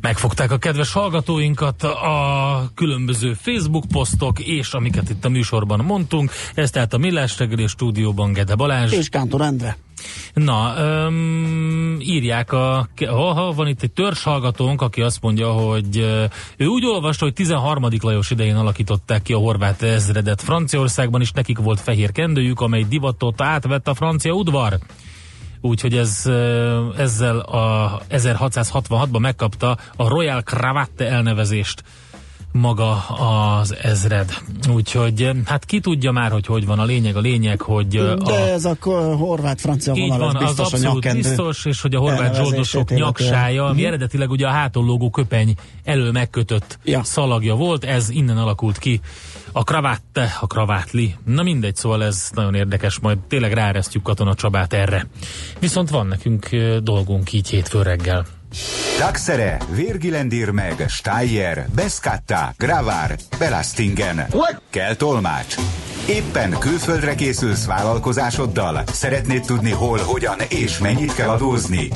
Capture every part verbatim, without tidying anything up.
Megfogták a kedves hallgatóinkat a különböző Facebook posztok, és amiket itt a műsorban mondtunk. Ez tehát a Millás reggeli stúdióban Gede Balázs. És Kántor Endre. Na, öm, írják a... Aha, van itt egy törzshallgatónk, aki azt mondja, hogy ő úgy olvasta, hogy tizenharmadik Lajos idején alakították ki a horvát ezredet Franciaországban, és nekik volt fehér kendőjük, amely divatot átvett a francia udvar. Úgyhogy ez, ezzel a ezerhatszázhatvanhatban megkapta a Royal Cravatte elnevezést maga az ezred. Úgyhogy hát ki tudja már, hogy hogy van. A lényeg, a lényeg, hogy... De a, ez a horvát-francia vonal, van, biztos, az abszolút biztos, és hogy a horvát zsoldosok nyaksája, ami uh-huh. eredetileg ugye a háton lógó köpeny elől megkötött ja. szalagja volt, ez innen alakult ki. A kravatte, a kravátli. Na mindegy, szóval ez nagyon érdekes, majd tényleg ráeresztjük Katona Csabát erre. Viszont van nekünk dolgunk így hétfő reggel. Daxere, Virgilendir meg, Steyer, Beskatta, Gravár, Belastingen. Kell tolmács. Éppen külföldre készülsz vállalkozásoddal? Szeretnéd tudni hol, hogyan és mennyit kell adózni?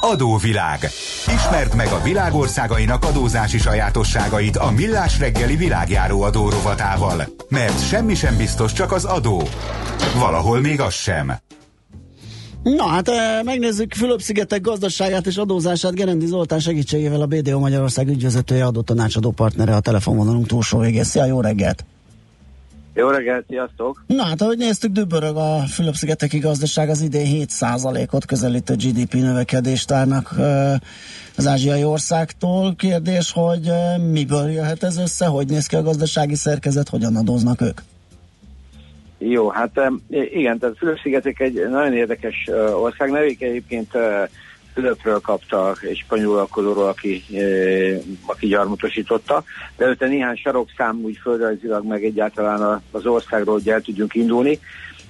Adóvilág. Ismerd meg a világországainak adózási sajátosságait a Millás reggeli világjáró adó rovatával. Mert semmi sem biztos, csak az adó. Valahol még az sem. Na hát megnézzük Fülöp-szigetek gazdaságát és adózását Gerendi Zoltán segítségével, a bé dé o Magyarország ügyvezetője, adótanácsadó partnere a telefonvonalunk túlsó végén. Szia, jó reggelt! Jó reggelt, sziasztok! Na hát, ahogy néztük, dübörög a Fülöp-szigeteki gazdaság, az idén hét százalékot közelítő gé dé pé növekedést várnak az ázsiai országtól. Kérdés, hogy miből jöhet ez össze, hogy néz ki a gazdasági szerkezet, hogyan adóznak ők? Jó, hát igen, tehát Fülöp-szigetek egy nagyon érdekes ország. Nevük egyébként Fülöpről kapta egy spanyol alkotóról, aki, aki gyarmatosította, de előtte néhány sarokszám úgy földrajzilag meg egyáltalán az országról, hogy el tudjunk indulni.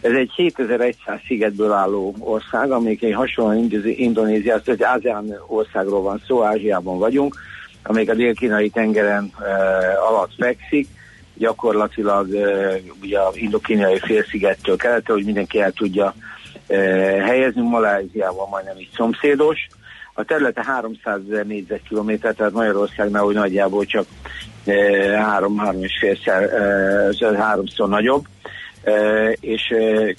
Ez egy hétezer-száz szigetből álló ország, amelyik egy hasonlóan Indonéziát, egy ázsiai országról van szó, Ázsiában vagyunk, amelyik a dél-kínai tengeren e, alatt fekszik, gyakorlatilag e, ugye a indokínai félszigettől keletre, hogy mindenki el tudja helyeznünk. Maláziával majdnem így szomszédos. A területe háromszázezer négyzetkilométer, tehát Magyarországnál úgy nagyjából csak három-három és fél, háromszor nagyobb, és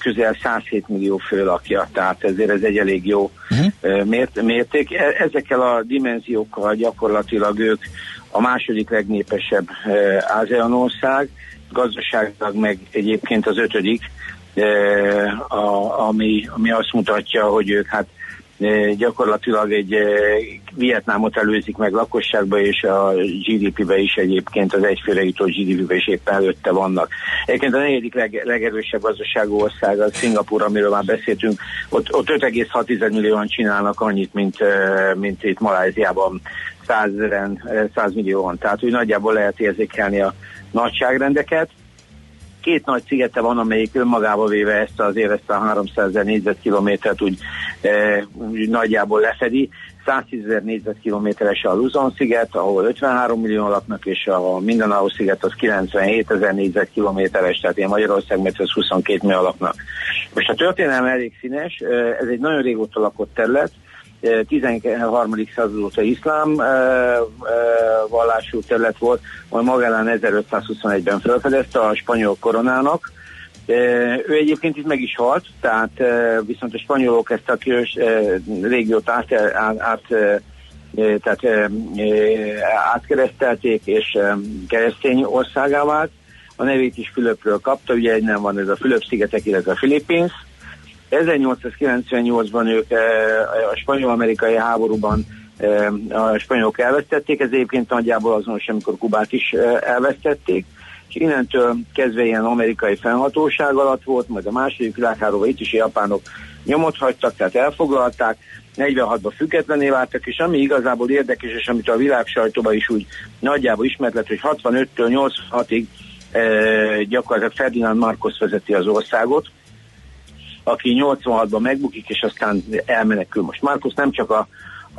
közel százhét millió fő lakja, tehát ezért ez egy elég jó mérték. Ezekkel a dimenziókkal gyakorlatilag ők a második legnépesebb ázsiai ország, gazdaságnak meg egyébként az ötödik, A, ami, ami azt mutatja, hogy ők hát gyakorlatilag egy Vietnámot előzik meg lakosságba, és a gé dé pé-be is egyébként, az egyfőre jutó gé dé pé-be is éppen előtte vannak. Egyébként a negyedik leg, legerősebb gazdaságú ország a Szingapúr, amiről már beszéltünk, ott, ott öt egész hat millióan csinálnak annyit, mint, mint itt Maláziában száz millióan. Tehát úgy nagyjából lehet érzékelni a nagyságrendeket. Két nagy szigete van, amelyik önmagába véve ezt azért ezt a háromszázezer négyzetkilométert úgy, e, úgy nagyjából lefedi. száztízezer négyzetkilométeres a Luzon-sziget, ahol ötvenhárom millió laknak, és a Mindanao-sziget az kilencvenhétezer négyzetkilométeres, tehát én Magyarország, mert ez huszonkétmillió laknak. Most a történelme elég színes, ez egy nagyon régóta lakott terület, tizenharmadik század óta iszlám e, e, vallású terület volt, majd Magellán ezerötszázhuszonegyben felfedezte a spanyol koronának. E, ő egyébként itt meg is halt, tehát e, viszont a spanyolok ezt a külös e, régiót át, át, át, e, tehát, e, átkeresztelték, és e, keresztény országá vált. A nevét is Fülöpről kapta, ugye nem van ez a Fülöp-szigetek, illetve a Philippines. ezernyolcszázkilencvennyolcban ők a spanyol-amerikai háborúban a spanyolok elvesztették, ez egyébként nagyjából azonos, amikor Kubát is elvesztették, és innentől kezdve ilyen amerikai fennhatóság alatt volt, majd a második világháborúban itt is a japánok nyomot hagytak, tehát elfoglalták, negyvenhatban függetlenné váltak, és ami igazából érdekes, és amit a világ sajtóban is úgy nagyjából ismert lett, hogy hatvanöttől nyolcvanhatig e, gyakorlatilag Ferdinand Marcos vezeti az országot, aki nyolcvanhatban megbukik, és aztán elmenekül. Most Marcos nem csak a,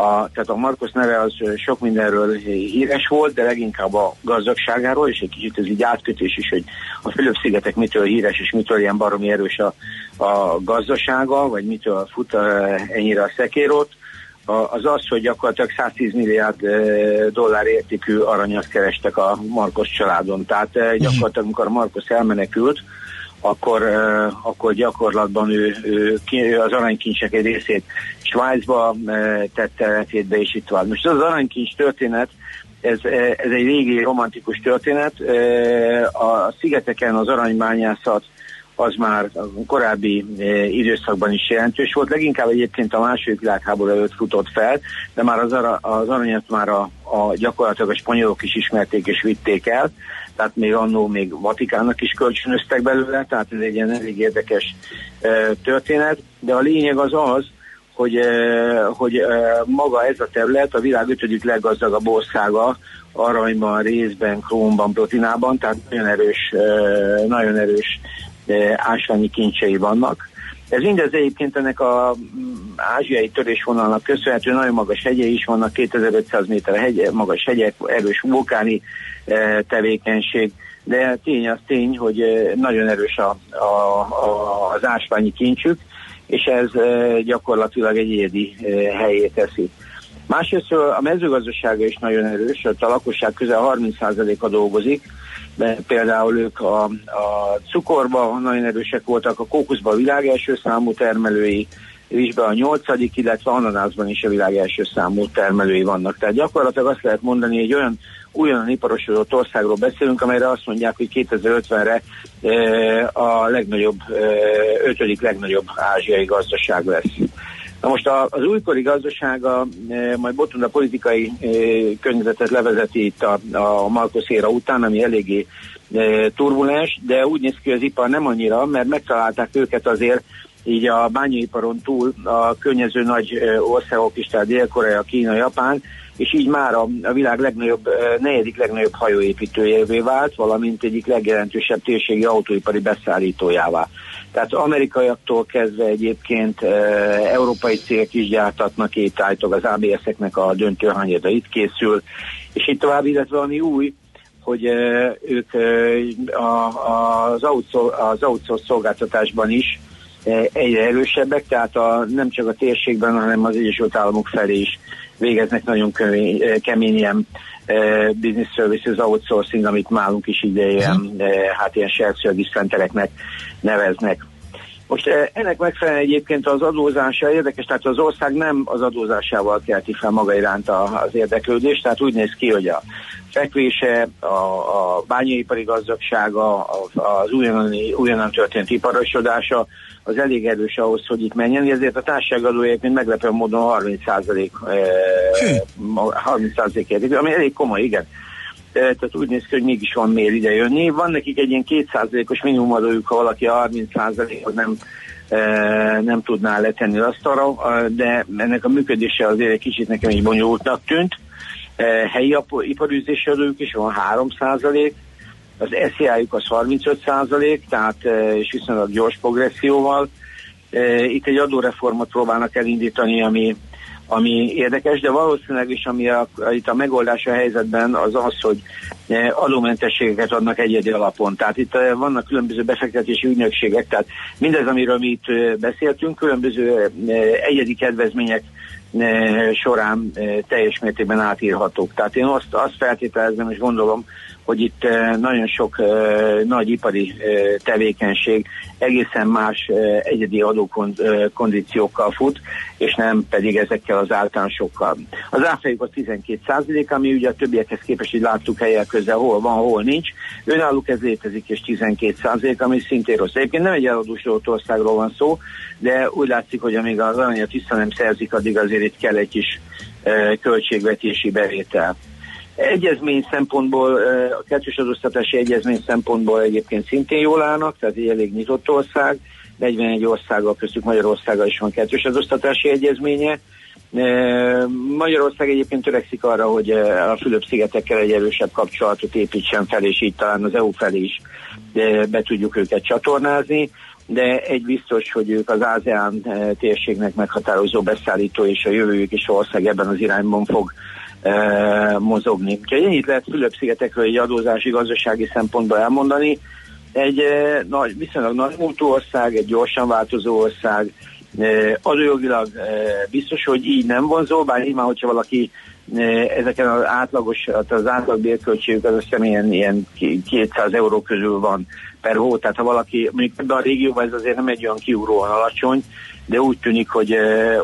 a tehát a Marcos neve az sok mindenről híres volt, de leginkább a gazdagságáról, és egy kicsit ez így átkötés is, hogy a Fülöp-szigetek mitől híres, és mitől ilyen baromi erős a, a gazdasága, vagy mitől fut a, ennyire a szekérót, az az, hogy gyakorlatilag száztíz milliárd dollár értékű aranyat kerestek a Marcos családon. Tehát gyakorlatilag, amikor Marcos elmenekült, Akkor, akkor gyakorlatban ő, ő, ő az aranykincsek egy részét Svájcba tette letétbe, és itt van. Most az aranykincs történet, ez, ez egy régi romantikus történet. A szigeteken az aranybányászat az már korábbi időszakban is jelentős volt, leginkább egyébként a második világháború előtt futott fel, de már az, ara, az aranyat már a, a gyakorlatilag a spanyolok is ismerték és vitték el, tehát még annó még Vatikánnak is kölcsönöztek belőle, tehát ez egy ilyen elég érdekes e, történet, de a lényeg az az, hogy, e, hogy e, maga ez a terület a világ ötödik leggazdagabb országa, aranyban, rézben, krómban, platinában, tehát nagyon erős, e, nagyon erős ásványi kincsei vannak. Ez mindez egyébként ennek az ázsiai törésvonalnak köszönhető, nagyon magas hegyei is vannak, kétezer-ötszáz méter hegye, magas hegyek, erős vulkáni tevékenység, de tény az tény, hogy nagyon erős a, a, a, az ásványi kincsük, és ez gyakorlatilag egy egyedi helyé teszi. Másrészt a mezőgazdasága is nagyon erős, ott a lakosság közel harminc százaléka dolgozik, de például ők a, a cukorban nagyon erősek voltak, a kókuszban a világ első számú termelői, és a nyolcadik, illetve ananászban is a világ első számú termelői vannak. Tehát gyakorlatilag azt lehet mondani, hogy egy olyan újonnan iparosodott országról beszélünk, amelyre azt mondják, hogy kétezer-ötvenre e, a legnagyobb, e, ötödik legnagyobb ázsiai gazdaság lesz. Na most az újkori gazdasága, majd Botond a politikai környezetet levezeti itt a, a Marcos éra után, ami eléggé turbulens, de úgy néz ki, az ipar nem annyira, mert megtalálták őket azért így a bányaiparon túl a környező nagy országok is, tehát Dél-Korea, Kína, Japán, és így már a, a világ legnagyobb, negyedik legnagyobb hajóépítőjévé vált, valamint egyik legjelentősebb térségi autóipari beszállítójává. Tehát amerikaiaktól kezdve egyébként e, európai cégek is gyártatnak étájtól, az á bé es-eknek a döntő hányada itt készül, és itt tovább, illetve ami új, hogy e, ők e, a, a, az, outsource, az outsource szolgáltatásban is e, egyre erősebbek, tehát a, nem csak a térségben, hanem az Egyesült Államok felé is végeznek nagyon kömény, kemény ilyen e, business services outsourcing, amit nálunk is ide ilyen, e, hát ilyen shared service centereknek neveznek. Most e, ennek megfelelően egyébként az adózása érdekes, tehát az ország nem az adózásával kelti fel maga iránt a, az érdeklődést, tehát úgy néz ki, hogy a fekvése, a, a bányaipari gazdagsága, az újonnan történt iparosodása, az elég erős ahhoz, hogy itt menjen, ezért a társaságadóért, mint meglepő módon harminc százalék ami elég komoly, igen. Tehát úgy néz ki, hogy mégis van miért ide jönni. Van nekik egy ilyen két százalékos minimumadójuk, ha valaki a harminc százalékot nem, nem tudná letenni az asztalra, de ennek a működése azért egy kicsit nekem így bonyolultnak tűnt. Helyi iparűzési adójuk is van három százalék, az es zé á-juk az harmincöt százalék, tehát és viszonylag gyors progresszióval. Itt egy adóreformot próbálnak elindítani, ami, ami érdekes, de valószínűleg is ami a, itt a megoldás a helyzetben az az, hogy adómentességeket adnak egyedi alapon. Tehát itt vannak különböző befektetési ügynökségek, tehát mindez, amiről mi itt beszéltünk, különböző egyedi kedvezmények során teljes mértékben átírhatók. Tehát én azt, azt feltételezem és gondolom, hogy itt nagyon sok nagy ipari tevékenység egészen más egyedi adókondíciókkal fut, és nem pedig ezekkel az általánosokkal. Az áfájuk a tizenkét százalék, ami ugye a többiekhez képest, hogy láttuk helyek közel, hol van, hol nincs. Önálluk ez létezik, és tizenkét százalék, ami szintén rossz. Egyébként nem egy eladósodott országról van szó, de úgy látszik, hogy amíg az aranyat vissza nem szerzik, addig azért itt kell egy kis költségvetési bevétel. Egyezmény szempontból, a kettős adóztatási egyezmény szempontból egyébként szintén jól állnak, tehát egy elég nyitott ország, negyvenegy országgal, köztük Magyarországgal is van kettős az osztatási egyezménye. Magyarország egyébként törekszik arra, hogy a Fülöp-szigetekkel egy erősebb kapcsolatot építsen fel, és így talán az é u felé is be tudjuk őket csatornázni, de egy biztos, hogy ők az á es e á en térségnek meghatározó beszállító, és a jövőjük is ország ebben az irányban fog mozogni. Úgyhogy ennyit lehet Fülöp-szigetekről egy adózási, gazdasági szempontból elmondani. Egy nagy, viszonylag nagy múltú ország, egy gyorsan változó ország, adójogilag biztos, hogy így nem vonzó, bár így már, hogyha valaki ezeken az átlagos, az átlagbérköltségük az összem ilyen, ilyen kétszáz euró közül van per hó, tehát ha valaki, mondjuk ebben a régióban ez azért nem egy olyan kiugróan alacsony, de úgy tűnik, hogy,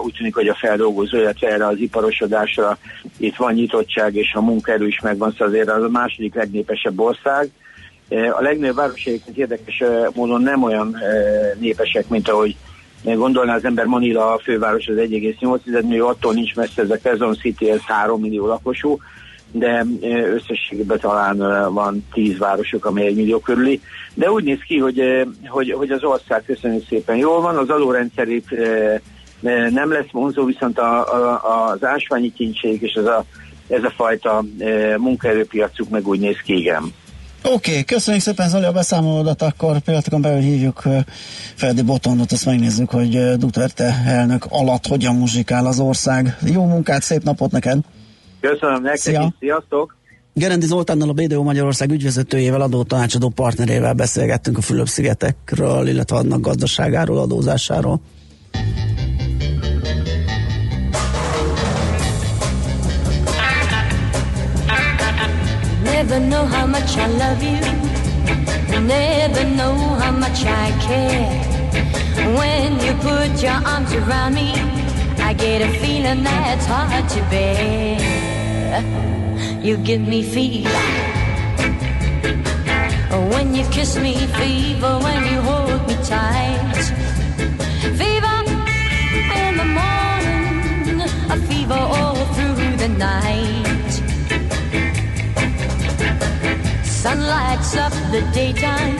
úgy tűnik, hogy a feldolgozó, illetve erre az iparosodásra itt van nyitottság, és a munkaerő is megvan, szóval azért az a második legnépesebb ország. A legnagyobb városok érdekes módon nem olyan népesek, mint ahogy gondolná az ember. Manila a főváros, az egy egész nyolc millió, attól nincs messze, ez a Quezon City, ez három millió lakosú, de összességében talán van tíz városok, amely egy millió körüli. De úgy néz ki, hogy, hogy, hogy az ország köszönjük szépen jól van, az adórendszerét nem lesz vonzó, viszont a, a, az ásványi kincseik és ez a, ez a fajta munkaerőpiacuk meg úgy néz ki, igen. Oké, okay, köszönjük szépen, Zoli, a beszámolódat, akkor pillanatokon belül hívjuk Feledi Botondot, azt megnézzük, hogy Duterte elnök alatt hogyan muzsikál az ország. Jó munkát, szép napot neked! Köszönöm nektek, Szia. Sziasztok! Gerendi Zoltánnal, a bé dé o Magyarország ügyvezetőjével, adótanácsadó partnerével beszélgettünk a Fülöp-szigetekről, illetve annak gazdaságáról, adózásáról. Never know how much I love you. Never know how much I care. When you put your arms around me, I get a feeling that's hard to bear. You give me fever when you kiss me, fever when you hold me tight. Fever in the morning, a fever all through the night. Sun lights up the daytime,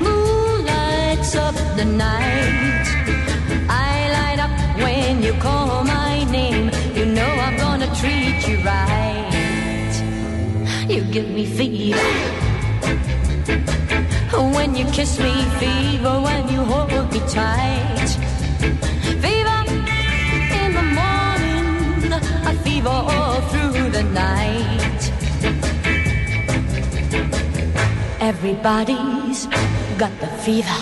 moon lights up the night. I light up when you call my name. You know I'm gonna treat you right. You give me fever when you kiss me, fever when you hold me tight. Fever in the morning, a fever all through the night. Everybody's got the fever.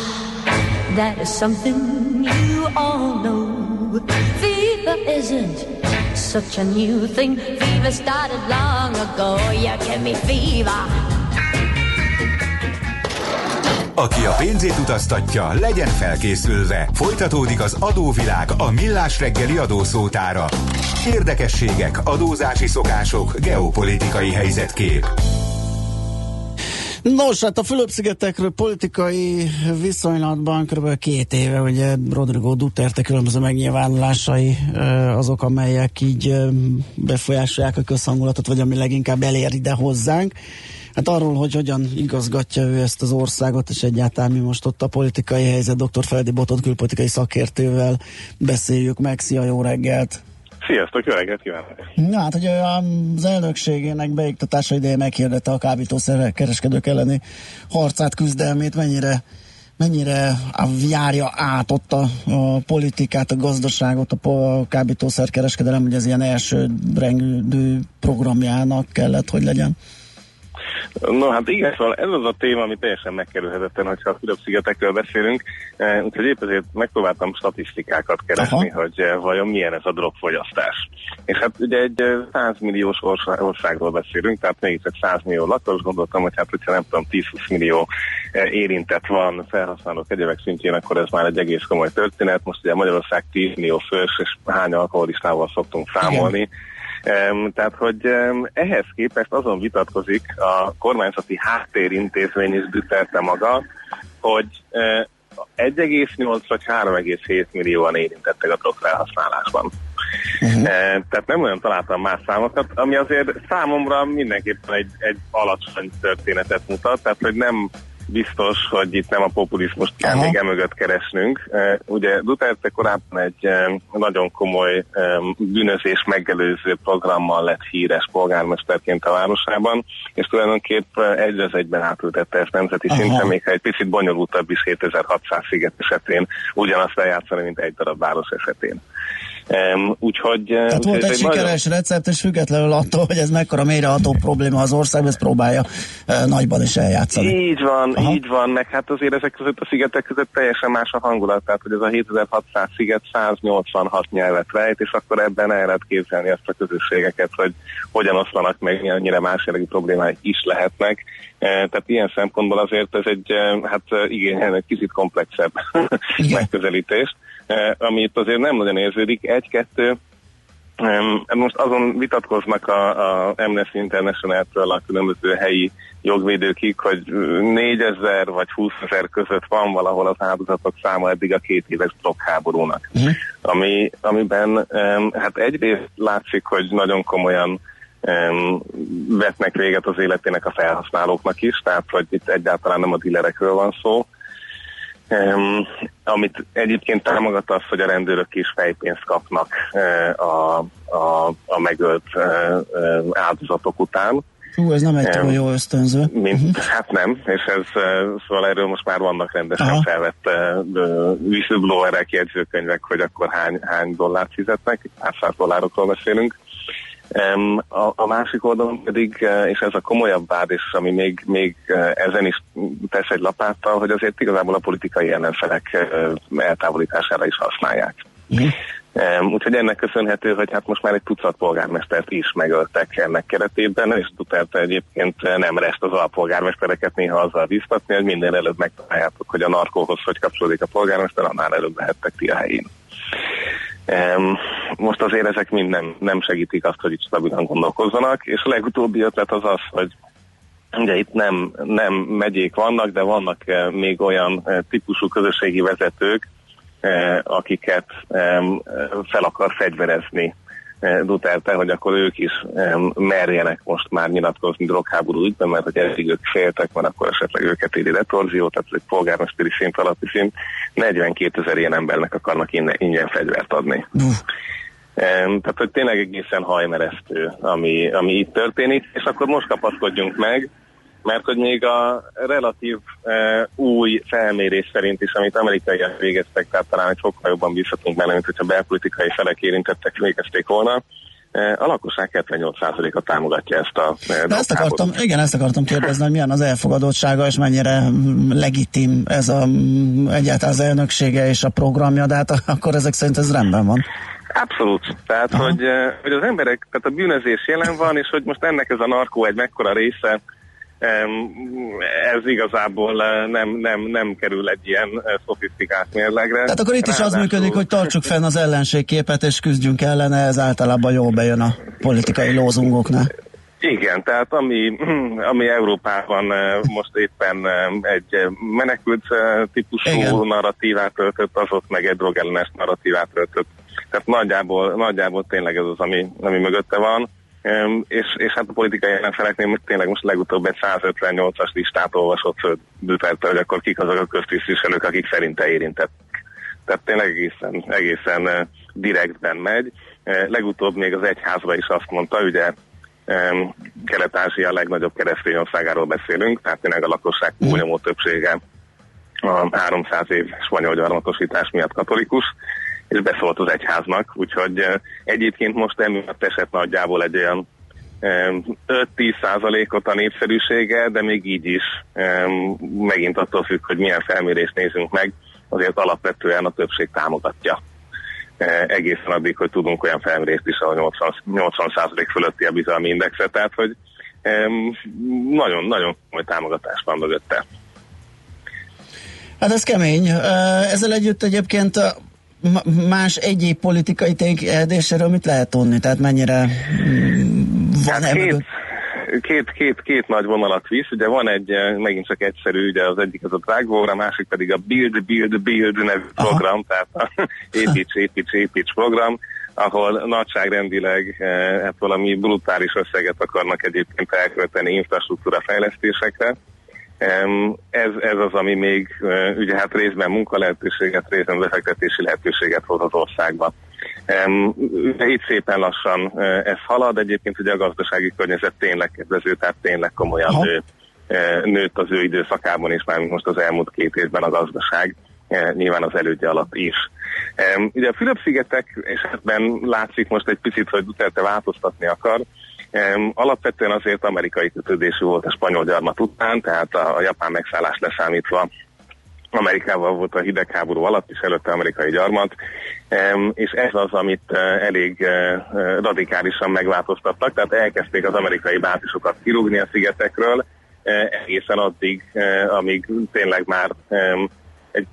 That is something you all know. Fever isn't such a new thing. Fever started long ago. You give me fever. Aki a pénzét utaztatja, legyen felkészülve. Folytatódik az adóvilág, a Millás reggeli adószótára. Érdekességek, adózási szokások, geopolitikai helyzetkép. Nos, hát a Fülöp-szigetekről politikai viszonylatban kb. két éve, ugye Rodrigo Duterte különböző megnyilvánulásai azok, amelyek így befolyásolják a közhangulatot, vagy ami leginkább elér ide hozzánk. Hát arról, hogy hogyan igazgatja ő ezt az országot, és egyáltalán mi most ott a politikai helyzet, dr. Feledi Botond külpolitikai szakértővel beszéljük meg. Szia, jó reggelt! Sziasztok, jó reggelt kívánok! Na hát, hogy az elnökségének beiktatása idején meghirdette a kábítószerek kereskedők elleni harcát, küzdelmét, mennyire, mennyire járja át ott a, a politikát, a gazdaságot, a kábítószer kereskedelem, hogy ez ilyen elsődrengű programjának kellett, hogy legyen? No, hát igen, szóval ez az a téma, ami teljesen megkerülhetetlen, hogyha a Fülöp-szigetekről beszélünk, úgyhogy épp ezért megpróbáltam statisztikákat keresni, Aha. hogy vajon milyen ez a drogfogyasztás. És hát ugye egy száz milliós országról beszélünk, tehát mégis egy száz millió lakos, gondoltam, hogy hát hogyha nem tudom, tíz-húsz millió érintett van felhasználók egyévek szintjén, akkor ez már egy egész komoly történet. Most ugye Magyarország tíz millió fős, és hány alkoholistával szoktunk számolni. Igen. Tehát, hogy ehhez képest azon vitatkozik a kormányzati háttérintézmény is, Duterte maga, hogy egy egész nyolc vagy három egész hét millióan érintettek a drogfelhasználásban. Uh-huh. Tehát nem olyan találtam más számokat, ami azért számomra mindenképpen egy, egy alacsony történetet mutat, tehát hogy nem biztos, hogy itt nem a populizmust kell Aha. még emögött keresnünk. Ugye Duterte korábban egy nagyon komoly bűnözés megelőző programmal lett híres polgármesterként a városában, és tulajdonképp egyre az egyben átültette ezt nemzeti szinten, még ha egy picit bonyolultabb is hétezer-hatszáz sziget esetén ugyanazt lejátszani, mint egy darab város esetén. Um, úgyhogy, Tehát volt egy sikeres nagyon... recept, és függetlenül attól, hogy ez mekkora mélyreható probléma az ország, ezt próbálja uh, nagyban is eljátszani. Így van, Aha. így van, meg hát azért ezek között a szigetek között teljesen más a hangulat, tehát hogy ez a hétezer-hatszáz sziget száznyolcvanhat nyelvet rejt, és akkor ebben el lehet képzelni azt a közösségeket, hogy hogyan oszlanak meg, annyira más jellegű problémáik is lehetnek. Tehát ilyen szempontból azért ez egy, hát igen, egy kicsit komplexebb megközelítés, ami itt azért nem nagyon érződik. Egy-kettő, most azon vitatkoznak a, a Amnesty International-től a különböző helyi jogvédőkig, hogy négyezer vagy húszezer között van valahol az áldozatok száma eddig a két éves blokkháborúnak. Uh-huh. Ami, amiben hát egyrészt látszik, hogy nagyon komolyan vetnek véget az életének a felhasználóknak is, tehát hogy itt egyáltalán nem a dílerekről van szó. Um, amit egyébként támogat az, hogy a rendőrök is fejpénzt kapnak uh, a, a, a megölt uh, uh, áldozatok után. Hú, ez nem egy túl um, jó ösztönző. Mint, uh-huh. Hát nem, és ez, uh, szóval erről most már vannak rendesen Aha. felvett uh, whistleblowerek, jegyzőkönyvek, hogy akkor hány, hány dollárt fizetnek, pár dollárokról beszélünk. Um, a, a másik oldalon pedig, és ez a komolyabb vád, és ami még, még ezen is tesz egy lapáttal, hogy azért igazából a politikai ellenfelek eltávolítására is használják. Mm. Um, úgyhogy ennek köszönhető, hogy hát most már egy tucat polgármestert is megöltek ennek keretében, és Duterte egyébként nem reszt az alpolgármestereket néha azzal bíztatni, hogy minden előbb megtaláljátok, hogy a narkóhoz hogy kapcsolódik a polgármester, annál előbb lehettek ti a helyén. Most azért ezek mind nem, nem segítik azt, hogy itt stabilan gondolkozzanak, és a legutóbbi ötlet az az, hogy ugye itt nem, nem megyék vannak, de vannak még olyan típusú közösségi vezetők, akiket fel akar fegyverezni Duterte, hogy akkor ők is merjenek most már nyilatkozni drogháború ügyben, mert hogy eddig ők féltek, mert akkor esetleg őket éri retorzió, tehát egy polgármesteri szint alatti szint, negyvenkétezer ilyen embernek akarnak innen, ingyen fegyvert adni. Tehát, hogy tényleg egészen hajmeresztő, ami, ami itt történik, és akkor most kapaszkodjunk meg, mert hogy még a relatív e, új felmérés szerint is, amit amerikaiak végeztek, tehát talán egy sokkal jobban bízhatunk benne, mint hogyha belpolitikai felek érintettek, végezték volna, e, a lakosság hetvennyolc százaléka támogatja ezt a e, De ezt akartam, Igen, ezt akartam kérdezni, hogy milyen az elfogadottsága, és mennyire legitim ez a, egyáltalán az elnöksége és a programja, de hát akkor ezek szerint ez rendben van. Abszolút. Tehát, hogy, hogy az emberek, tehát a bűnözés jelen van, és hogy most ennek ez a narkó egy mekkora része, ez igazából nem, nem, nem kerül egy ilyen szofisztikált mérlegre. Tehát akkor itt is Ráadásul... az működik, hogy tartsuk fenn az ellenségképet és küzdjünk ellene, ez általában jól bejön a politikai lózungoknál. Igen, tehát ami, ami Európában most éppen egy menekült típusú Igen. narratívát öltött, az ott meg egy drogellenes narratívát öltött. Tehát nagyjából, nagyjából tényleg ez az, ami, ami mögötte van. És, és hát a politikai ellenfeleknél most tényleg most legutóbb egy százötvennyolcas listát olvasott Duterte, hogy akkor kik azok a köztisztviselők, akik szerinte érintettek. Tehát tényleg egészen, egészen direktben megy. Legutóbb még az egyházba is azt mondta, ugye Kelet-Ázsia legnagyobb keresztény országáról beszélünk, tehát tényleg a lakosság túlnyomó többsége a háromszáz év spanyol gyarmatosítás miatt katolikus, és beszólt az egyháznak, úgyhogy egyébként most emiatt esett nagyjából egy olyan öt-tíz százalékot a népszerűsége, de még így is megint attól függ, hogy milyen felmérést nézünk meg, azért alapvetően a többség támogatja. Egészen addig, hogy tudunk olyan felmérést is, ahol nyolcvan százalék fölötti a bizalmi indexre, tehát hogy nagyon-nagyon komoly támogatás van mögötte. Hát ez kemény. Ezzel együtt egyébként más egyéb politikai ténykedéséről mit lehet tudni? Tehát mennyire van hát két, két, két, két nagy vonalat visz, ugye van egy, megint csak egyszerű, ugye az egyik az a drágóra, a másik pedig a Build, Build, Build nevű Aha. program, tehát a építs, építs, építs program, ahol nagyságrendileg hát valami brutális összeget akarnak egyébként elkölteni infrastruktúra fejlesztésekre. Ez, ez az, ami még ugye hát részben munkalehetőséget, részben befektetési lehetőséget hoz az országban. De itt szépen lassan ez halad, egyébként ugye a gazdasági környezet tényleg kedvező, tehát tényleg komolyan nő, nőtt az ő időszakában is, már most az elmúlt két évben a gazdaság, nyilván az elődje alatt is. Ugye a Fülöp-szigetek esetben látszik most egy picit, hogy Duterte változtatni akar. Alapvetően azért amerikai kötődésű volt a spanyol gyarmat után, tehát a japán megszállás leszámítva Amerikával volt a hidegháború alatt és előtte amerikai gyarmat, és ez az, amit elég radikálisan megváltoztattak, tehát elkezdték az amerikai bázisokat kirúgni a szigetekről, egészen addig, amíg tényleg már egy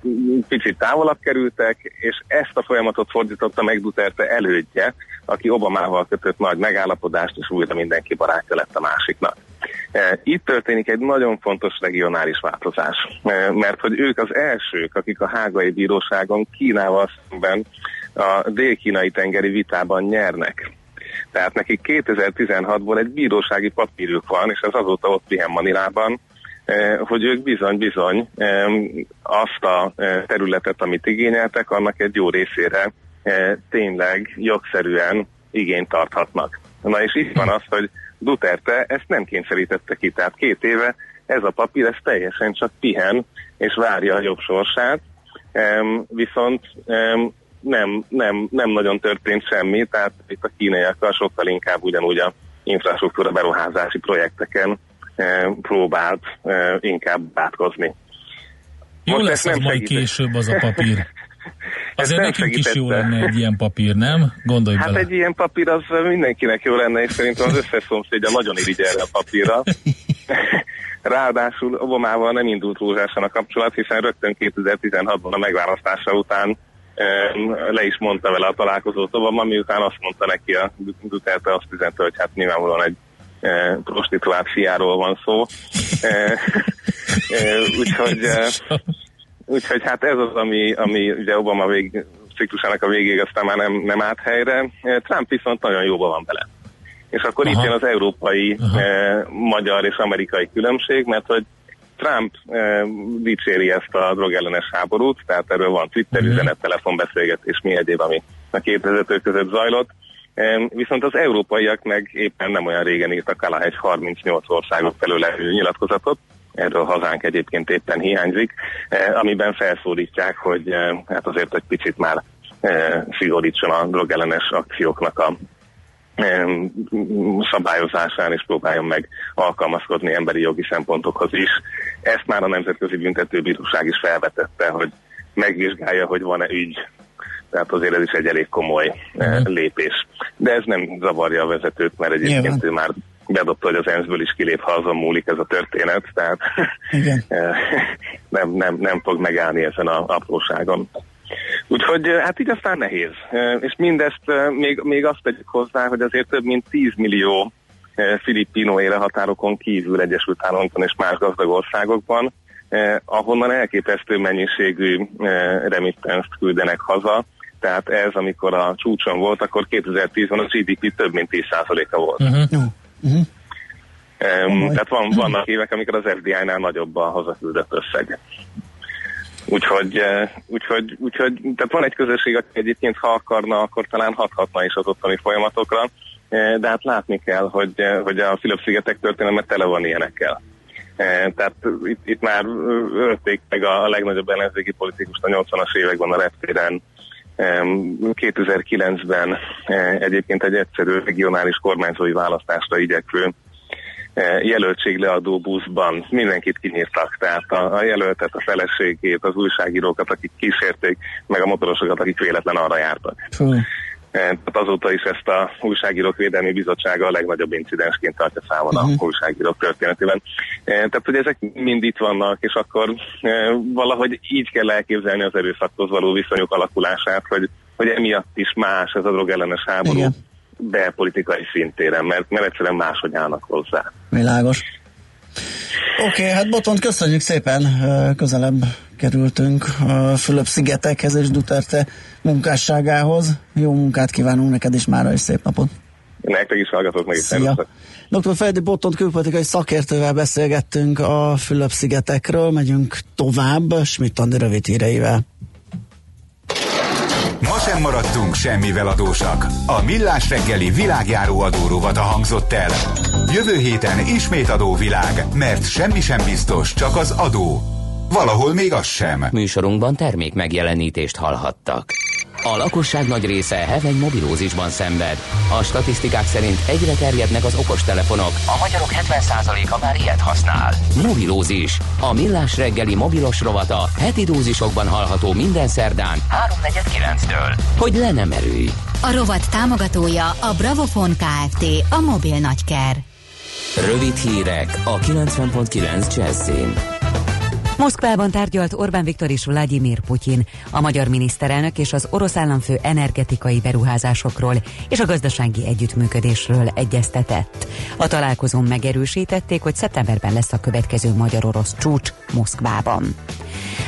picit távolabb kerültek, és ezt a folyamatot fordította meg Duterte elődje, aki Obamával kötött nagy megállapodást, és újra mindenki barátja lett a másiknak. Itt történik egy nagyon fontos regionális változás, mert hogy ők az elsők, akik a hágai bíróságon Kínával szemben a dél-kínai tengeri vitában nyernek. Tehát nekik kétezer-tizenhatból egy bírósági papírjuk van, és ez azóta ott pihen Manilában, hogy ők bizony-bizony azt a területet, amit igényeltek, annak egy jó részére tényleg jogszerűen igényt tarthatnak. Na és itt van az, hogy Duterte ezt nem kényszerítette ki, tehát két éve ez a papír, ez teljesen csak pihen és várja a jobb sorsát, viszont nem, nem, nem nagyon történt semmi, tehát itt a kínaiakkal sokkal inkább ugyanúgy a infrastruktúra beruházási projekteken próbált inkább bátkozni. Jó most lesz nem majd később az a papír. Azért nekünk is jó lenne egy ilyen papír, nem? Gondolj hát bele. Egy ilyen papír az mindenkinek jó lenne, és szerintem az összes szomszédja nagyon irigyel erre a papírra. Ráadásul Obamával nem indult rózsásan a kapcsolat, hiszen rögtön kétezer-tizenhatban a megválasztása után le is mondta vele a találkozót Obama, miután azt mondta neki a Duterte, azt üzente, hogy hát nyilvánvalóan egy prostituációról van szó. úgyhogy, úgyhogy hát ez az, ami, ami ugye Obama vég, ciklusának a végéig aztán már nem, nem állt helyre. Trump viszont nagyon jóban van vele. És akkor Aha. itt jön az európai, eh, magyar és amerikai különbség, mert hogy Trump eh, dicséri ezt a drogellenes háborút, tehát erről van Twitter üzenet, uh-huh. telefonbeszélgetés, mi egyéb, ami a két vezető között zajlott. Viszont az európaiak meg éppen nem olyan régen írtak alá egy harmincnyolc országok felől nyilatkozatot, erről hazánk egyébként éppen hiányzik, amiben felszólítják, hogy hát azért egy picit már szigorítson a drogellenes akcióknak a szabályozásán, és próbáljon meg alkalmazkodni emberi jogi szempontokhoz is. Ezt már a Nemzetközi Büntetőbíróság is felvetette, hogy megvizsgálja, hogy van-e ügy. Tehát azért ez is egy elég komoly uh-huh. lépés. De ez nem zavarja a vezetőt, mert egyébként Jelen. ő már bedobta, hogy az enszből is kilép, ha azon múlik ez a történet, tehát nem, nem, nem fog megállni ezen az apróságon. Úgyhogy hát így aztán nehéz. És mindezt még, még azt tegyük hozzá, hogy azért több mint tíz millió filippinó él a határokon kívül Egyesült Államokban és más gazdag országokban, ahonnan elképesztő mennyiségű remittenst küldenek haza. Tehát ez, amikor a csúcson volt, akkor kétezer-tízben a gé dé pé több mint tíz százaléka volt. Uh-huh. Uh-huh. Um, tehát van, vannak évek, amikor az ef dé i-nál nagyobb a hazaküldött összeg. Úgyhogy, úgyhogy, úgyhogy tehát van egy közösség, aki egyébként ha akarna, akkor talán hathatna is az ottani folyamatokra, de hát látni kell, hogy, hogy a Fülöp-szigetek történelme tele van ilyenekkel. Tehát itt, itt már ölték meg a legnagyobb ellenzéki politikust a nyolcvanas években a reptéren. kétezer-kilencben egyébként egy egyszerű regionális kormányzói választásra igyekvő jelöltségleadó buszban mindenkit kinyírtak, tehát a jelöltet, a feleségét, az újságírókat, akik kísérték, meg a motorosokat, akik véletlen arra jártak. Hú. Tehát azóta is ezt a újságírók védelmi bizottsága a legnagyobb incidensként tartja számon uh-huh. a újságírók történetében. Tehát, hogy ezek mind itt vannak, és akkor valahogy így kell elképzelni az erőszakhoz való viszonyok alakulását, hogy, hogy emiatt is más ez a drogellenes háború Igen. belpolitikai szintéren, mert, mert egyszerűen máshogy állnak hozzá. Világos. Oké, okay, hát Botond, köszönjük szépen, közelebb kerültünk a Fülöp-szigetekhez és Duterte munkásságához. Jó munkát kívánunk neked, és mára is szép napot! Nektek is hallgatok meg. Szia. doktor Feledi Botond külpolitikai szakértővel beszélgettünk a Fülöp-szigetekről. Megyünk tovább Schmidt Andi rövid híreivel. Ma sem maradtunk semmivel adósak. A Millás reggeli világjáró adórovata hangzott el. Jövő héten ismét adóvilág, mert semmi sem biztos, csak az adó. Valahol még az sem. Műsorunkban termék megjelenítést hallhattak. A lakosság nagy része heveny mobilózisban szenved. A statisztikák szerint egyre terjednek az okostelefonok. A magyarok hetven százaléka már ilyet használ. Mobilózis. A Millás reggeli mobilos rovata heti dózisokban hallható minden szerdán három negyvenkilenctől. Hogy le nem erőj. A rovat támogatója a Bravofon Kft. A mobil nagyker. Rövid hírek a kilencven pont kilenc Jazzin. Moszkvában tárgyalt Orbán Viktor és Vlagyimir Putyin, a magyar miniszterelnök és az orosz államfő energetikai beruházásokról és a gazdasági együttműködésről egyeztetett. A találkozón megerősítették, hogy szeptemberben lesz a következő magyar-orosz csúcs Moszkvában.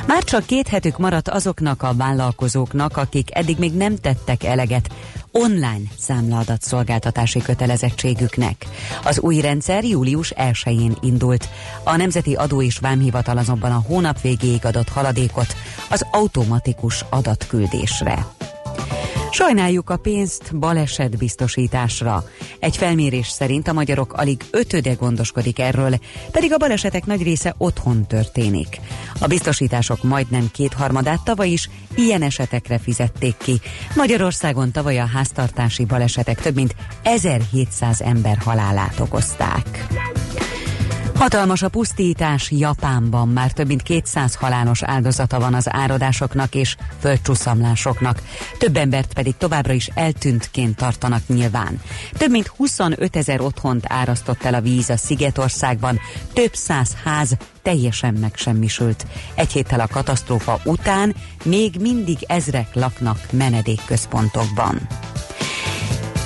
Már csak két hetük maradt azoknak a vállalkozóknak, akik eddig még nem tettek eleget online számlaadat szolgáltatási kötelezettségüknek. Az új rendszer július elsején indult. A Nemzeti Adó és Vámhivatal azonban a hónap végéig adott haladékot az automatikus adatküldésre. Sajnáljuk a pénzt balesetbiztosításra. Egy felmérés szerint a magyarok alig ötöde gondoskodik erről, pedig a balesetek nagy része otthon történik. A biztosítások majdnem kétharmadát tavaly is ilyen esetekre fizették ki. Magyarországon tavaly a háztartási balesetek több mint ezerhétszáz ember halálát okozták. Hatalmas a pusztítás Japánban, már több mint kétszáz halálos áldozata van az áradásoknak és földcsúszamlásoknak. Több embert pedig továbbra is eltűntként tartanak nyilván. Több mint huszonötezer otthont árasztott el a víz a Szigetországban, több száz ház teljesen megsemmisült. Egy héttel a katasztrófa után még mindig ezrek laknak menedékközpontokban.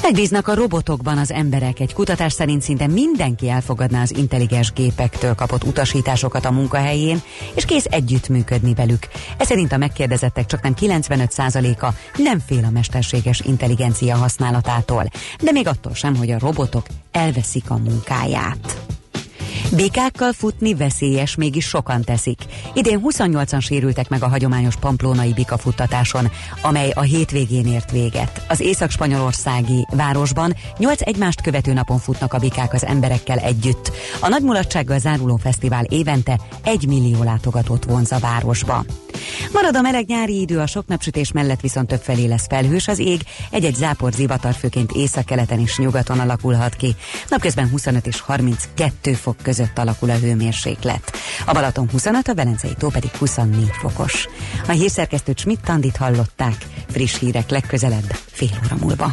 Megbíznak a robotokban az emberek. Egy kutatás szerint szinte mindenki elfogadná az intelligens gépektől kapott utasításokat a munkahelyén, és kész együttműködni velük. Ez szerint a megkérdezettek csaknem kilencvenöt százaléka nem fél a mesterséges intelligencia használatától, de még attól sem, hogy a robotok elveszik a munkáját. Békákkal futni veszélyes, mégis sokan teszik. Idén huszonnyolcan sérültek meg a hagyományos pamplónai bikafuttatáson, amely a hétvégén ért véget. Az észak-spanyolországi városban nyolc egymást követő napon futnak a bikák az emberekkel együtt. A nagy mulatsággal záruló fesztivál évente egy millió látogatót vonz a városba. Marad a meleg nyári idő, a sok napsütés mellett viszont többfelé lesz felhős az ég, egy-egy zápor zivatar főként északkeleten és nyugaton alakulhat ki. Napközben huszonöt és harminckettő fok között alakul a hőmérséklet. A Balaton huszonöt, a Velencei tó pedig huszonnégy fokos. A hírszerkesztőt Schmidt Andit hallották, friss hírek legközelebb fél óra múlva.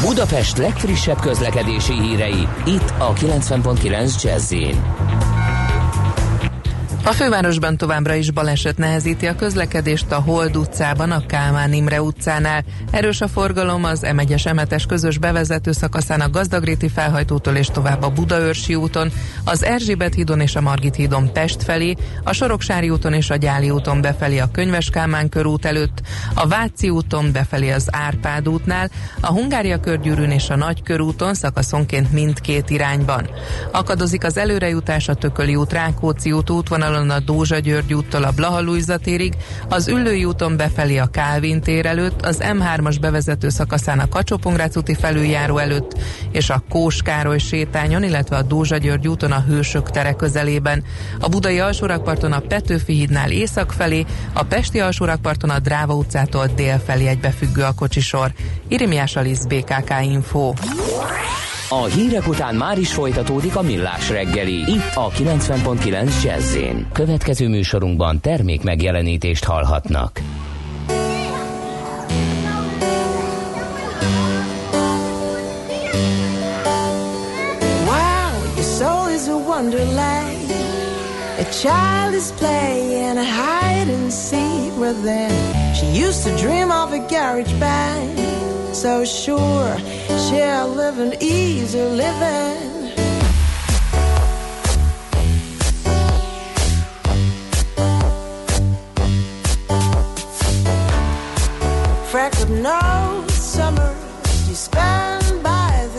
Budapest legfrissebb közlekedési hírei, itt a kilencven pont kilenc Jazz-en. A fővárosban továbbra is baleset nehezíti a közlekedést a Hold utcában, a Kálmán Imre utcánál. Erős a forgalom az M egyes M hetes közös bevezető szakaszán a Gazdagréti felhajtótól és tovább a Budaörsi úton, az Erzsébet hídon és a Margit hídon Pest felé, a Soroksári úton és a Gyáli úton befelé a Könyves Kálmán körút előtt, a Váci úton befelé az Árpád útnál, a Hungária körgyűrűn és a Nagy körúton szakaszonként mindkét irányban. Akadozik az előrejutás a Tököli út, Rákóczi út útvonalon a Dózsa-György úttól a Blaha-Lujza térig, az Üllői úton befelé a Kálvin tér előtt, az M hármas bevezető szakaszán a Kacsó-Pongrác úti felüljáró előtt, és a Kós-Károly sétányon, illetve a Dózsa-György úton a Hősök tere közelében. A Budai Alsórakparton a Petőfi hídnál észak felé, a Pesti Alsórakparton a Dráva utcától dél felé egybefüggő a kocsisor. Irimiás Alisz, bé ká ká Info. A hírek után már is folytatódik a Millás reggeli, itt a kilencven pont kilenc Jazz-en. Következő műsorunkban termék megjelenítést hallhatnak. Wow, your soul is a wonderland. A child is playing a hide and seek with them. She used to dream of a garage band. So sure, she'll live an easy living. Fractured nose summers you spend by the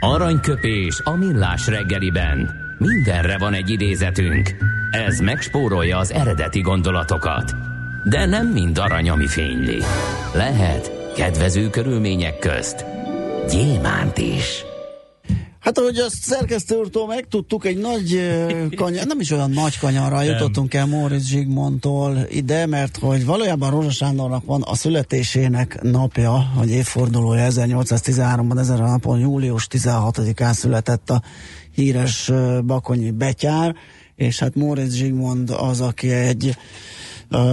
Aranyköpés a millás reggeliben. Mindenre van egy idézetünk. Ez megspórolja az eredeti gondolatokat. De nem mind arany, ami fényli. Lehet kedvező körülmények közt gyémánt is. Hát ahogy azt szerkesztő úrtól megtudtuk, egy nagy kanyar, nem is olyan nagy kanyarra jutottunk el Móricz Zsigmondtól ide, mert hogy valójában Rózsa Sándornak van a születésének napja, hogy évfordulója ezernyolcszáztizenháromban, ezen a napon július tizenhatodikán született a híres bakonyi betyár, és hát Móricz Zsigmond az, aki egy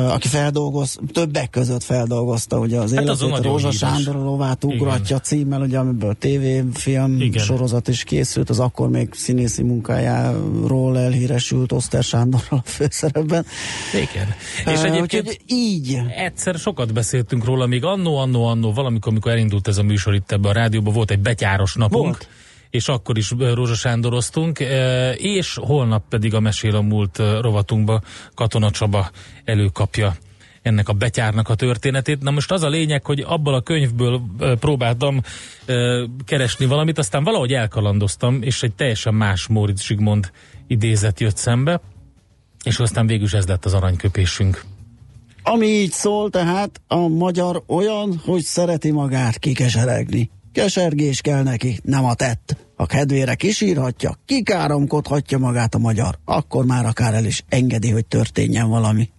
aki feldolgoz, többek között feldolgozta ugye az hát életét, Rózsa Sándor lovát ugratja címmel, ugye, amiből tévéfilm igen. sorozat is készült, az akkor még színészi munkájáról elhíresült Oszter Sándorral a főszerepben. Igen. És uh, egyébként így. Egyszer sokat beszéltünk róla, még annó, annó, annó, valamikor, amikor elindult ez a műsor itt ebben a rádióban, volt egy betyáros napunk. Volt. És akkor is Rózsa Sándoroztunk, és holnap pedig a Mesél a múlt rovatunkba Katona Csaba előkapja ennek a betyárnak a történetét. Na most az a lényeg, hogy abból a könyvből próbáltam keresni valamit, aztán valahogy elkalandoztam, és egy teljesen más Móricz Zsigmond idézet jött szembe, és aztán végül is ez lett az aranyköpésünk. Ami így szól, tehát a magyar olyan, hogy szereti magát kikeseregni. Kesergés kell neki, nem a tett. A kedvére kisírhatja, kikáromkodhatja magát a magyar. Akkor már akár el is engedi, hogy történjen valami.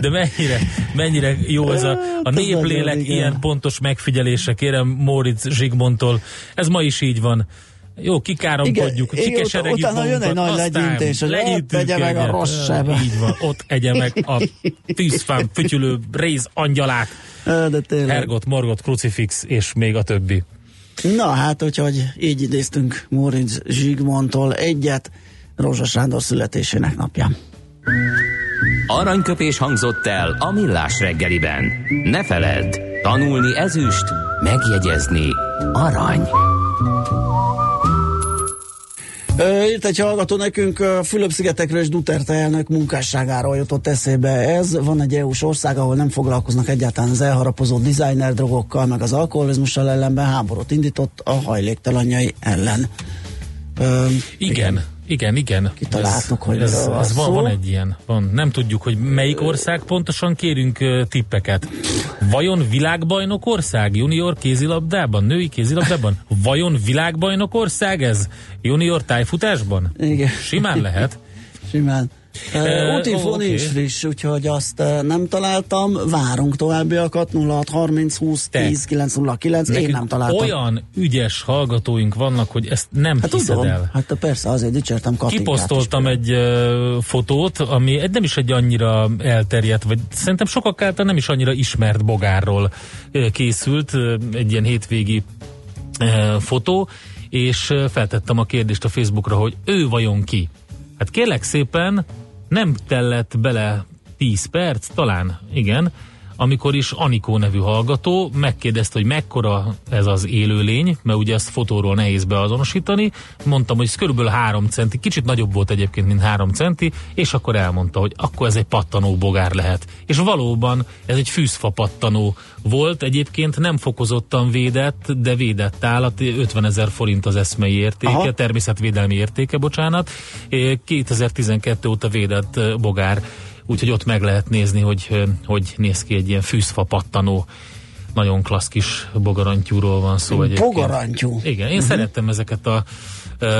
De mennyire, mennyire jó ez a, a néplélek ilyen pontos megfigyelése, kérem Móricz Zsigmondtól. Ez ma is így van. Jó, kikáromkodjuk, kikeseregjük magunkat. Utána jön egy nagy legyintés, hogy ott egye meg a rossz sebe. Így van, ott egye meg a tűzfán fütyülő réz angyalát. Hergot, margot, krucifix és még a többi. Na hát, úgyhogy így idéztünk Móricz Zsigmondtól egyet Rózsa Sándor születésének napján. Aranyköpés hangzott el a Millás reggeliben. Ne feledd, tanulni ezüst, megjegyezni arany. Írt egy hallgató nekünk, a Fülöp-szigetekről és Duterte elnök munkásságáról jutott eszébe ez. Van egy é u-s ország, ahol nem foglalkoznak egyáltalán az elharapozó designer drogokkal, meg az alkoholizmussal, ellenben háborút indított a hajléktalanjai ellen. Ö, igen, igen, igen. Kitaláltuk, hogy ez, ez, ez van, van egy ilyen. Van. Nem tudjuk, hogy melyik ország, pontosan kérünk tippeket. Vajon világbajnok ország junior kézilabdában, női kézilabdában? Vajon világbajnok ország ez? Junior tájfutásban? Igen. Simán lehet. Simán. Útinfó nincs friss, úgyhogy azt nem találtam, várunk továbbiakat, nulla hat harminc húsz tíz kilenc nulla kilenc, én nem találtam. Olyan ügyes hallgatóink vannak, hogy ezt nem hát hiszed tudom. El. Hát persze, azért dicsértem Katinkát. Kiposztoltam egy uh, fotót, ami nem is egy annyira elterjedt, vagy szerintem sokak által nem is annyira ismert bogárról uh, készült, uh, egy ilyen hétvégi uh, fotó, és uh, feltettem a kérdést a Facebookra, hogy ő vajon ki? Hát kérlek szépen, nem tellett bele tíz perc, talán igen, amikor is Anikó nevű hallgató megkérdezte, hogy mekkora ez az élőlény, mert ugye ezt fotóról nehéz beazonosítani. Mondtam, hogy ez körülbelül három centi, kicsit nagyobb volt egyébként, mint három centi, és akkor elmondta, hogy akkor ez egy pattanó bogár lehet. És valóban ez egy fűzfa pattanó volt, egyébként nem fokozottan védett, de védett állat, ötvenezer forint az eszmei értéke, aha, természetvédelmi értéke, bocsánat, kétezer-tizenkettő óta védett bogár. Úgyhogy ott meg lehet nézni, hogy, hogy néz ki egy ilyen fűzfa pattanó. Nagyon klassz kis bogarantyúról van szó. Bogarantyú? Igen, én uh-huh. szerettem ezeket a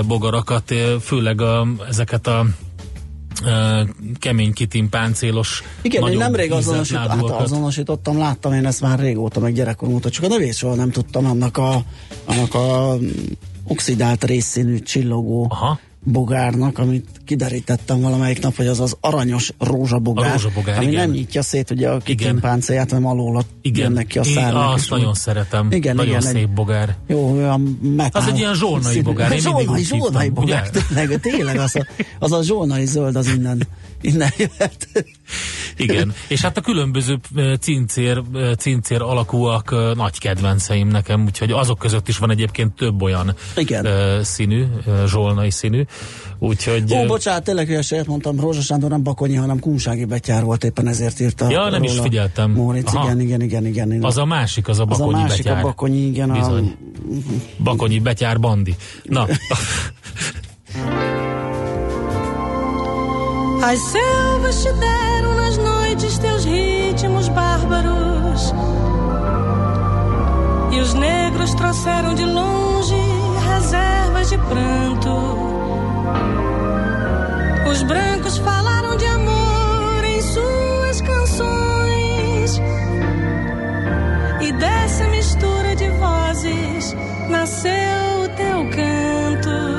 bogarakat, főleg a, ezeket a kemény kitim páncélos. Igen, én nemrég azonosít, hát azonosítottam, láttam én ezt már régóta, meg gyerekkorom óta, csak a nevét soha nem tudtam, annak a, annak a oxidált részszínű csillogó aha. bogárnak, amit kiderítettem valamelyik nap, hogy az az aranyos rózsabogár, rózsabogár ami igen. nem nyitja szét ugye a kikémpáncéját, hanem alól jönnek ki a szárnak. Azt nagyon szeretem. Igen, nagyon igen, szép bogár. Jó, olyan metál. Az egy ilyen zsolnai szín... bogár. Én zsolnai, zsolnai bogár. Tényleg, tényleg az, a, az a zsolnai zöld az innen, innen jöhet. Igen, és hát a különböző cincér, cincér alakúak nagy kedvenceim nekem, úgyhogy azok között is van egyébként több olyan igen. színű, zsolnai színű. Úgyhogy, ó, bocsánat, tényleg hülyeséget mondtam, Rózsa Sándor nem bakonyi, hanem kunsági betyár volt, éppen ezért írta. Ja, nem is figyeltem. Móricz, igen, igen, igen, igen, igen. Az a másik, az a bakonyi betyár. Az a másik betyár. A bakonyi, igen. Bizony. A... bakonyi betyár bandi. Na. As selvas te deram nas noites teus ritmos bárbaros, e os negros trouxeram de longe reservas de pranto. Os brancos falaram de amor em suas canções, e dessa mistura de vozes nasceu o teu canto.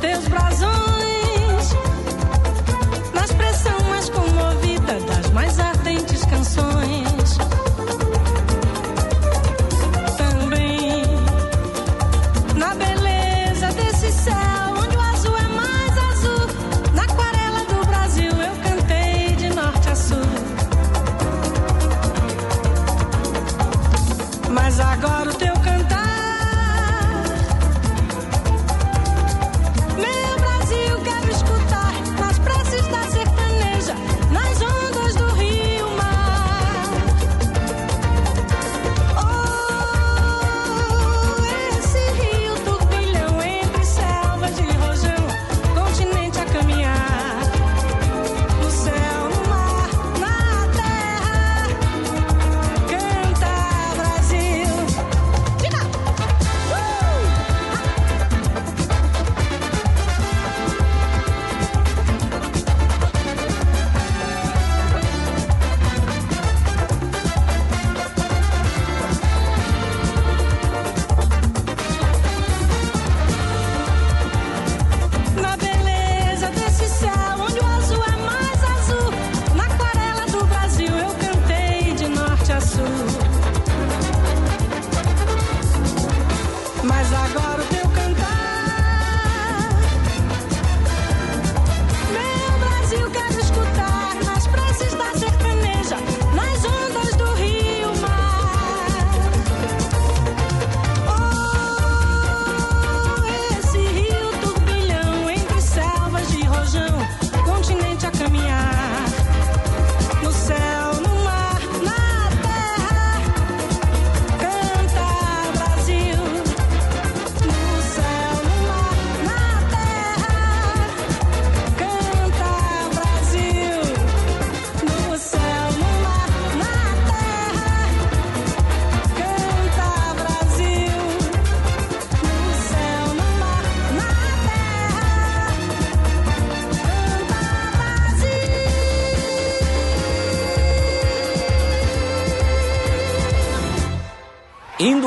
Teus braços.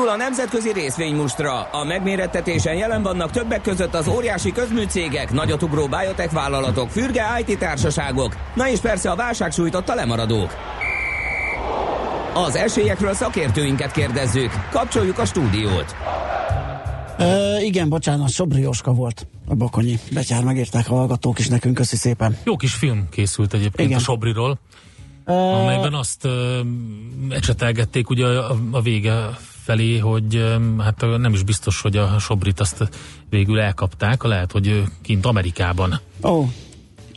indul a nemzetközi részvénymustra. A megmérettetésen jelen vannak többek között az óriási közműcégek, nagyotugró biotech vállalatok, fürge i té társaságok, na és persze a válság sújtotta lemaradók. Az esélyekről szakértőinket kérdezzük. Kapcsoljuk a stúdiót. Ö, igen, bocsánat, Sobri Jóska volt a Bakonyi Betyár, megírták a hallgatók is nekünk, köszi szépen. Jó kis film készült egyébként, igen, a Sobriról, Ö... amelyben azt ö, ecsetelgették ugye a, a vége felé, hogy ö, hát nem is biztos, hogy a Sobrit azt végül elkapták, lehet, hogy kint Amerikában. Ó, oh.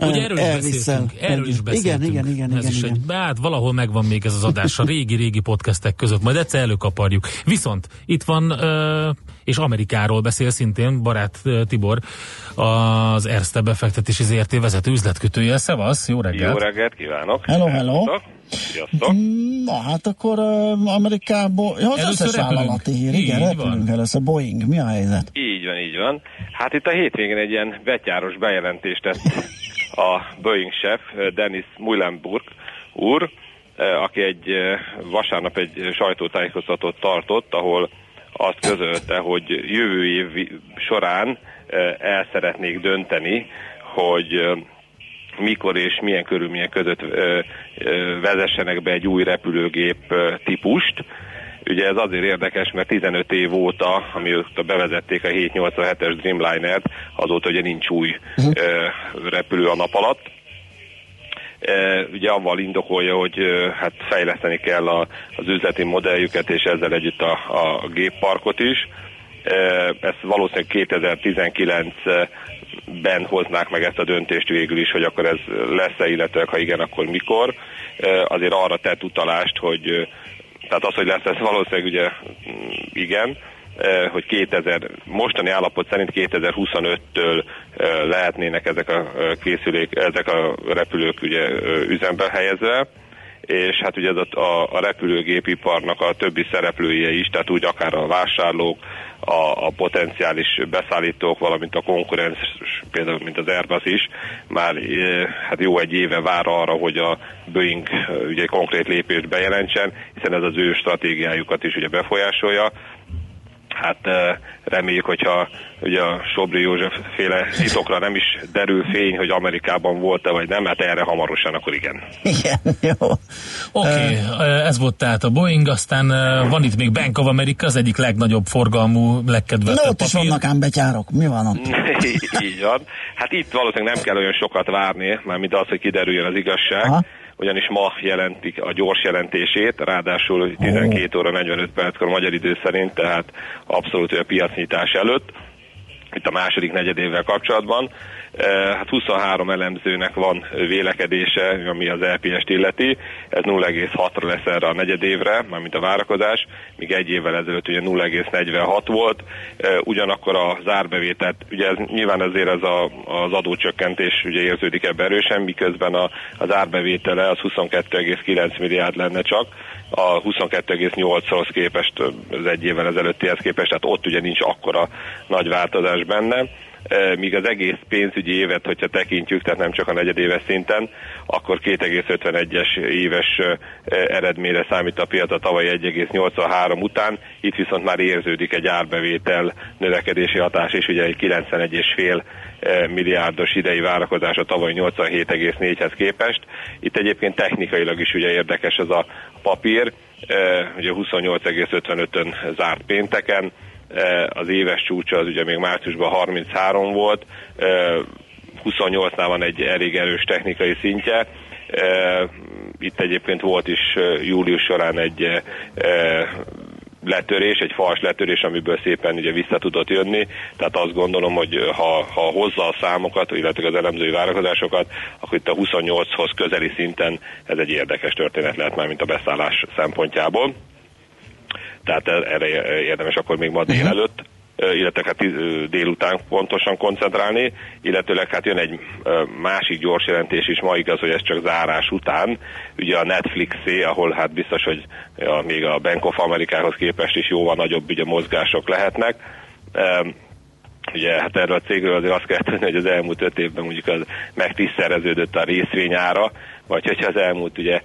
Ugye erről is beszéltünk, erről is beszéltünk. Igen, igen, igen. Ez igen, is igen. Egy, hát valahol megvan még ez az adás a régi-régi podcastek között, majd egyszer előkaparjuk. Viszont itt van, és Amerikáról beszél szintén Barát Tibor, az Erste befektetési zé er té vezető üzletkötője. Szevasz, jó reggelt! Jó reggelt, kívánok! Hello, hello! Sziasztok. Na hát akkor Amerikából, ja, az először összes vállalati hír, igen, repülünk először, Boeing, mi a helyzet? Így van, így van. Hát itt a hétvégén egy ilyen betyáros bejelentést tett a Boeing chef, Dennis Muhlenburg úr, aki egy vasárnap egy sajtótájékoztatót tartott, ahol azt közölte, hogy jövő év során el szeretnék dönteni, hogy mikor és milyen körülmények között vezessenek be egy új repülőgép típust. Ugye ez azért érdekes, mert tizenöt év óta, amióta bevezették a hétszáznyolcvanhetes Dreamliner-t, azóta ugye nincs új uh-huh. repülő a nap alatt. Ugye avval indokolja, hogy hát fejleszteni kell az üzleti modelljüket, és ezzel együtt a, a gépparkot is. Ezt valószínűleg kétezer-tizenkilencben hoznák meg ezt a döntést végül is, hogy akkor ez lesz-e, illetőleg ha igen, akkor mikor. Azért arra tett utalást, hogy tehát az, hogy lesz ez valószínűleg ugye igen, hogy kétezer, mostani állapot szerint kétezer-huszonöttől lehetnének ezek a készülék, ezek a repülők ugye üzembe helyezve, és hát ugye ez a, a repülőgépiparnak a többi szereplője is, tehát úgy akár a vásárlók, a, a potenciális beszállítók, valamint a konkurens, például mint az Airbus is, már hát jó egy éve vár arra, hogy a Boeing ugye konkrét lépést bejelentsen, hiszen ez az ő stratégiájukat is ugye befolyásolja. Hát reméljük, hogyha ugye a Sobri József féle titokra nem is derül fény, hogy Amerikában volt-e vagy nem, hát erre hamarosan akkor igen. Igen, jó. Oké, okay, uh, ez volt tehát a Boeing, aztán uh, van itt még Bank of America, az egyik legnagyobb forgalmú, legkedveltebb papír. Ott is vannak ám betyárok, mi van ott? Így van. Hát itt valószínűleg nem kell olyan sokat várni, mármint az, hogy kiderüljön az igazság. Aha. Ugyanis ma jelentik a gyors jelentését, ráadásul tizenkét óra negyvenöt perckor magyar idő szerint, tehát abszolút a piacnyitás előtt, itt a második negyedévvel kapcsolatban. Hát huszonhárom elemzőnek van vélekedése, ami az e pé est illeti, ez nulla egész hatra lesz erre a negyedévre, mármint a várakozás, míg egy évvel ezelőtt ugye nulla egész negyvenhat volt, ugyanakkor a zárbevételt, ugye ez, nyilván azért ez a, az adócsökkentés ugye érződik ebben erősen, miközben a, az árbevétele az huszonkettő egész kilenc milliárd lenne csak, a huszonkettő egész nyolchoz képest az egy évvel ezelőttihez képest, tehát ott ugye nincs akkora nagy változás benne, míg az egész pénzügyi évet, hogyha tekintjük, tehát nem csak a negyedéves szinten, akkor két egész ötvenegyes éves eredményre számít a piac a tavalyi egy egész nyolcvanhárom után, itt viszont már érződik egy árbevétel növekedési hatás is, ugye egy kilencvenegy egész öt milliárdos idei várakozás a tavaly nyolcvanhét egész négyhez képest. Itt egyébként technikailag is ugye érdekes ez a papír, ugye huszonnyolc egész ötvenötön zárt pénteken, az éves csúcsa az ugye még márciusban harminchárom volt, huszonnyolcnál van egy elég erős technikai szintje, itt egyébként volt is július során egy letörés, egy fals letörés, amiből szépen ugye vissza tudott jönni, tehát azt gondolom, hogy ha, ha hozza a számokat, illetve az elemzői várakozásokat, akkor itt a huszonnyolchoz közeli szinten ez egy érdekes történet lehet már, mint a beszállás szempontjából. Tehát erre érdemes akkor még ma délelőtt, illetve hát délután pontosan koncentrálni, illetőleg hát jön egy másik gyors jelentés is, ma igaz, hogy ez csak zárás után, ugye a Netflixé, ahol hát biztos, hogy a, még a Bank of Americahoz képest is jóval nagyobb ugye mozgások lehetnek, Ugye, hát erről a cégről azért azt kell tenni, hogy az elmúlt öt évben mondjuk az megtisztereződött a részvényára, vagy hogyha az elmúlt ugye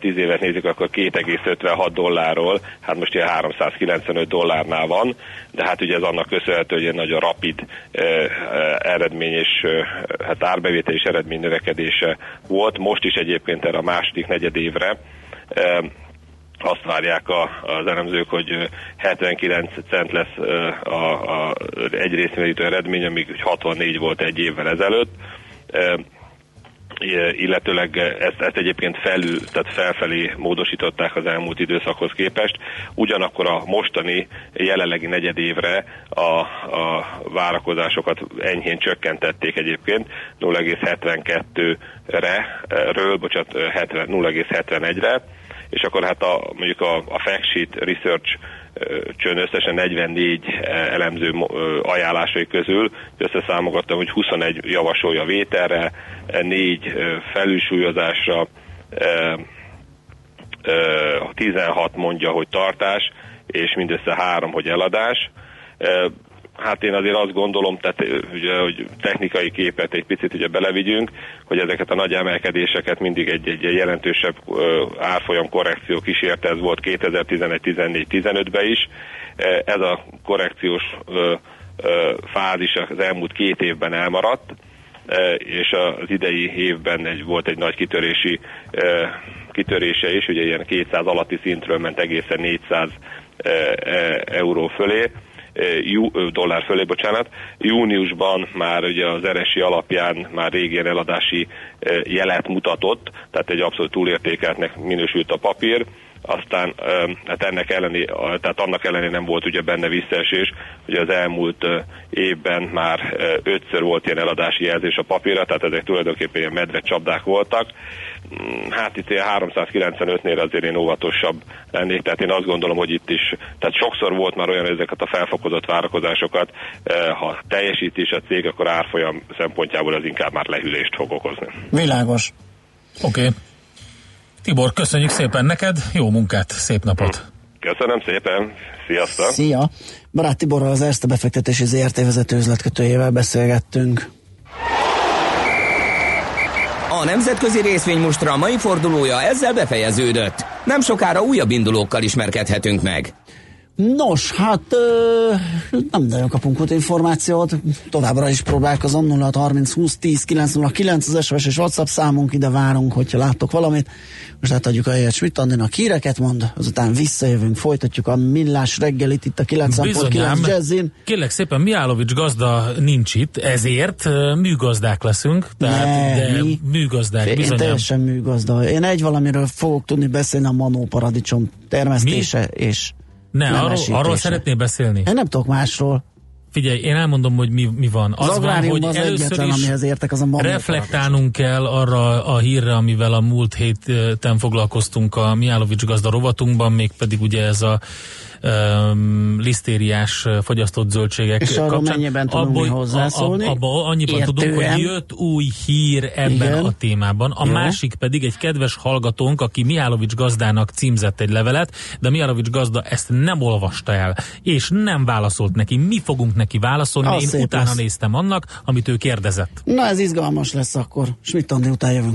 tíz évet nézzük, akkor két egész ötvenhat dollárról, hát most ilyen háromszázkilencvenöt dollárnál van, de hát ugye ez annak köszönhető, hogy egy nagyon rapid eh, eredmény és eh, hát árbevétel és eredmény növekedése volt. Most is egyébként erre a második negyed évre eh, azt várják a, az elemzők, hogy hetvenkilenc cent lesz a, a egy részmérítő eredmény, amíg hatvannégy volt egy évvel ezelőtt, e, illetőleg ezt, ezt egyébként felül, tehát felfelé módosították az elmúlt időszakhoz képest. Ugyanakkor a mostani jelenlegi negyedévre a, a várakozásokat enyhén csökkentették egyébként nulla egész hetvenkettőre, ről, bocsánat, hetven, nulla egész hetvenegyre, és akkor hát a, mondjuk a, a fact sheet research csön összesen negyvennégy elemző ajánlásai közül összeszámogattam, hogy huszonegy javasolja vételre, négy felülsúlyozásra, tizenhat mondja, hogy tartás, és mindössze három, hogy eladás. Hát én azért azt gondolom, tehát, ugye, hogy technikai képet egy picit ugye belevigyünk, hogy ezeket a nagy emelkedéseket mindig egy, egy jelentősebb árfolyam korrekció kísérte, ez volt kétezer-tizenegy, tizennégy, tizenötben is. Ez a korrekciós fázis az elmúlt két évben elmaradt, és az idei évben egy, volt egy nagy kitörési kitörése is, ugye ilyen kétszáz alatti szintről ment egészen négyszáz euró fölé, dollár fölé, bocsánat. Júniusban már ugye az er es i alapján már régen eladási jelet mutatott, tehát egy abszolút túlértékeltnek minősült a papír, aztán hát ennek elleni, tehát annak ellenére nem volt ugye benne visszaesés, hogy az elmúlt évben már ötször volt ilyen eladási jelzés a papírra, tehát ezek tulajdonképpen ilyen medvecsapdák voltak. Hát itt ilyen háromszázkilencvenötnél azért én óvatosabb lennék, tehát én azt gondolom, hogy itt is, tehát sokszor volt már olyan, ezeket a felfokozott várakozásokat, ha teljesít is a cég, akkor árfolyam szempontjából az inkább már lehűlést fog okozni. Világos. Oké. Okay. Tibor, köszönjük szépen neked, jó munkát, szép napot! Köszönöm szépen, sziasztok! Szia! Barát Tiborral, az Erste befektetési zé er té vezető üzletkötőjével beszélgettünk. A nemzetközi részvénymustra mai fordulója ezzel befejeződött. Nem sokára újabb indulókkal ismerkedhetünk meg. Nos, hát ö, nem nagyon kapunk ott információt, továbbra is próbálkozom, nulla hat harminc húsz tíz kilenc nulla kilenc az es em es és WhatsApp számunk, ide várunk, hogyha láttok valamit. Most átadjuk a helyet Schmidt-Andinak, híreket mond, azután visszajövünk, folytatjuk a millás reggelit itt a kilencven egész kilenc Jazzin. Kérlek szépen, Mijálovics gazda nincs itt, ezért műgazdák leszünk, tehát ne, de mi? műgazdák bizonyám. Én teljesen műgazda. Én egy valamiről fogok tudni beszélni, a manó paradicsom termesztése mi? és... Ne, arról, arról szeretnél beszélni? Én nem tudok másról. Figyelj, én elmondom, hogy mi, mi van. Az, az van, hogy az először is értek, az reflektálnunk kell arra a hírre, amivel a múlt héten foglalkoztunk a Mijálovics gazda rovatunkban, mégpedig ugye ez a um, lisztériás fogyasztott zöldségek és kapcsán. És arról mennyiben tudunk abba, hozzászólni? Abban annyiban értően tudunk, hogy jött új hír ebben igen. a témában. A jó. másik pedig egy kedves hallgatónk, aki Mijálovics gazdának címzett egy levelet, de Mijálovics gazda ezt nem olvasta el, és nem válaszolt neki. Mi fogunk neki válaszolni, az én utána lesz. Néztem annak, amit ő kérdezett. Na, ez izgalmas lesz akkor. Schmidt-Andi, után jövünk.